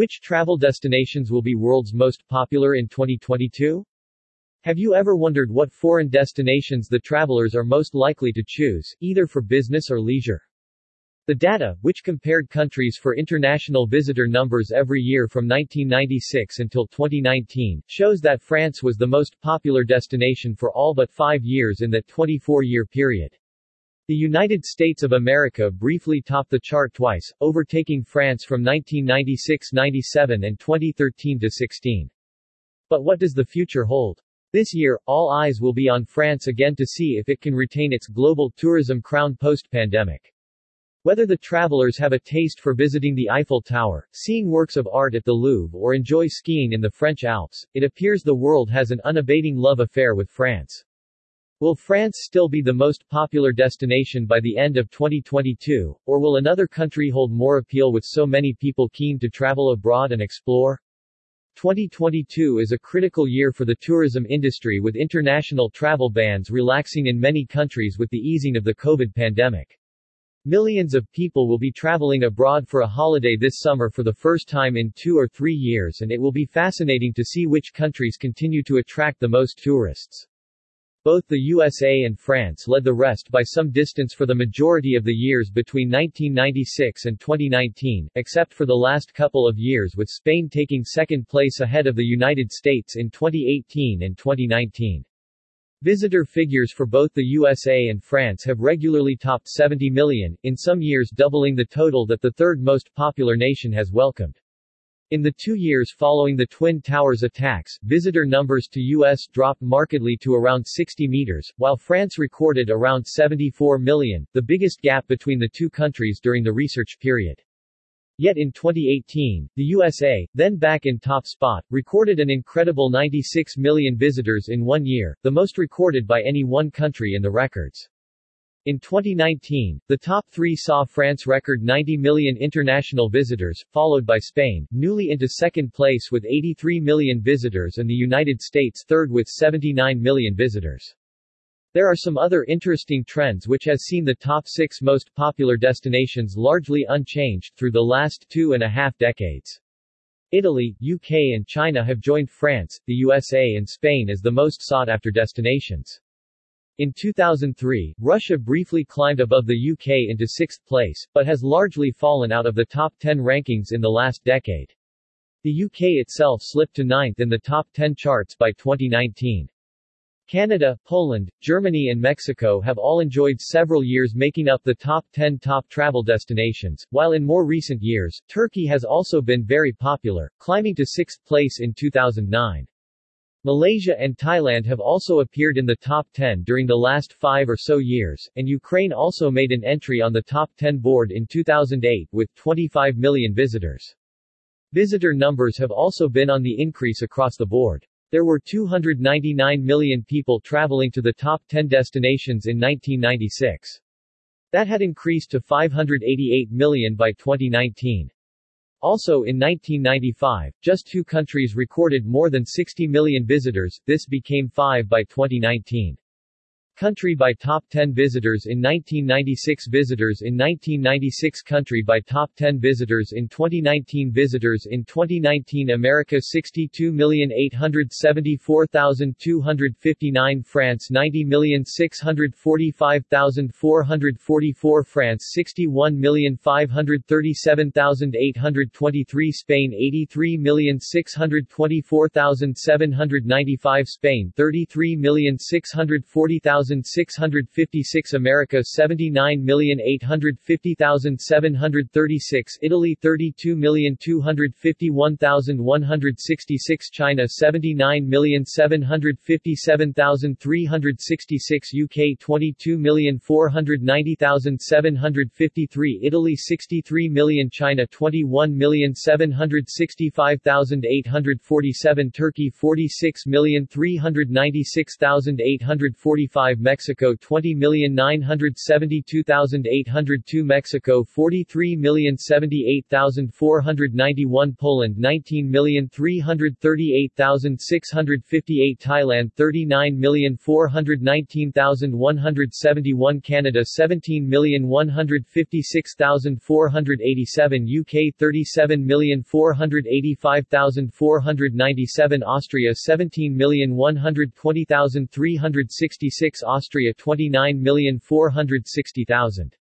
Which travel destinations will be world's most popular in 2022? Have you ever wondered what foreign destinations the travelers are most likely to choose, either for business or leisure? The data, which compared countries for international visitor numbers every year from 1996 until 2019, shows that France was the most popular destination for all but 5 years in that 24-year period. The United States of America briefly topped the chart twice, overtaking France from 1996-97 and 2013-16. But what does the future hold? This year, all eyes will be on France again to see if it can retain its global tourism crown post-pandemic. Whether the travelers have a taste for visiting the Eiffel Tower, seeing works of art at the Louvre, or enjoy skiing in the French Alps, it appears the world has an unabating love affair with France. Will France still be the most popular destination by the end of 2022, or will another country hold more appeal with so many people keen to travel abroad and explore? 2022 is a critical year for the tourism industry, with international travel bans relaxing in many countries with the easing of the COVID pandemic. Millions of people will be traveling abroad for a holiday this summer for the first time in 2 or 3 years, and it will be fascinating to see which countries continue to attract the most tourists. Both the USA and France led the rest by some distance for the majority of the years between 1996 and 2019, except for the last couple of years, with Spain taking second place ahead of the United States in 2018 and 2019. Visitor figures for both the USA and France have regularly topped 70 million, in some years doubling the total that the third most popular nation has welcomed. In the 2 years following the Twin Towers attacks, visitor numbers to U.S. dropped markedly to around 60 meters, while France recorded around 74 million, the biggest gap between the two countries during the research period. Yet in 2018, the USA, then back in top spot, recorded an incredible 96 million visitors in 1 year, the most recorded by any one country in the records. In 2019, the top three saw France record 90 million international visitors, followed by Spain, newly into second place with 83 million visitors, and the United States third with 79 million visitors. There are some other interesting trends which has seen the top 6 most popular destinations largely unchanged through the last 2.5 decades. Italy, UK and China have joined France, the USA and Spain as the most sought-after destinations. In 2003, Russia briefly climbed above the UK into 6th place, but has largely fallen out of the top 10 rankings in the last decade. The UK itself slipped to 9th in the top 10 charts by 2019. Canada, Poland, Germany and Mexico have all enjoyed several years making up the top 10 top travel destinations, while in more recent years, Turkey has also been very popular, climbing to 6th place in 2009. Malaysia and Thailand have also appeared in the top 10 during the last 5 or so years, and Ukraine also made an entry on the top 10 board in 2008 with 25 million visitors. Visitor numbers have also been on the increase across the board. There were 299 million people traveling to the top 10 destinations in 1996. That had increased to 588 million by 2019. Also in 1995, just 2 countries recorded more than 60 million visitors, this became 5 by 2019. Country by top 10 visitors in 1996, visitors in 1996, country by top 10 visitors in 2019, visitors in 2019, America 62,874,259, France 90,645,444, France 61,537,823, Spain 83,624,795, Spain 33,640,656, America 79,850,736, Italy 32,251,166, China 79,757,366, UK 22,490,753, Italy 63 million, China 21,765,847, Turkey 46,396,845, Mexico 20,972,802, Mexico 43,078,491, Poland 19,338,658, Thailand 39,419,171, Canada 17,156,487, UK 37,485,497, Austria 17,120,366, Austria 29,460,000.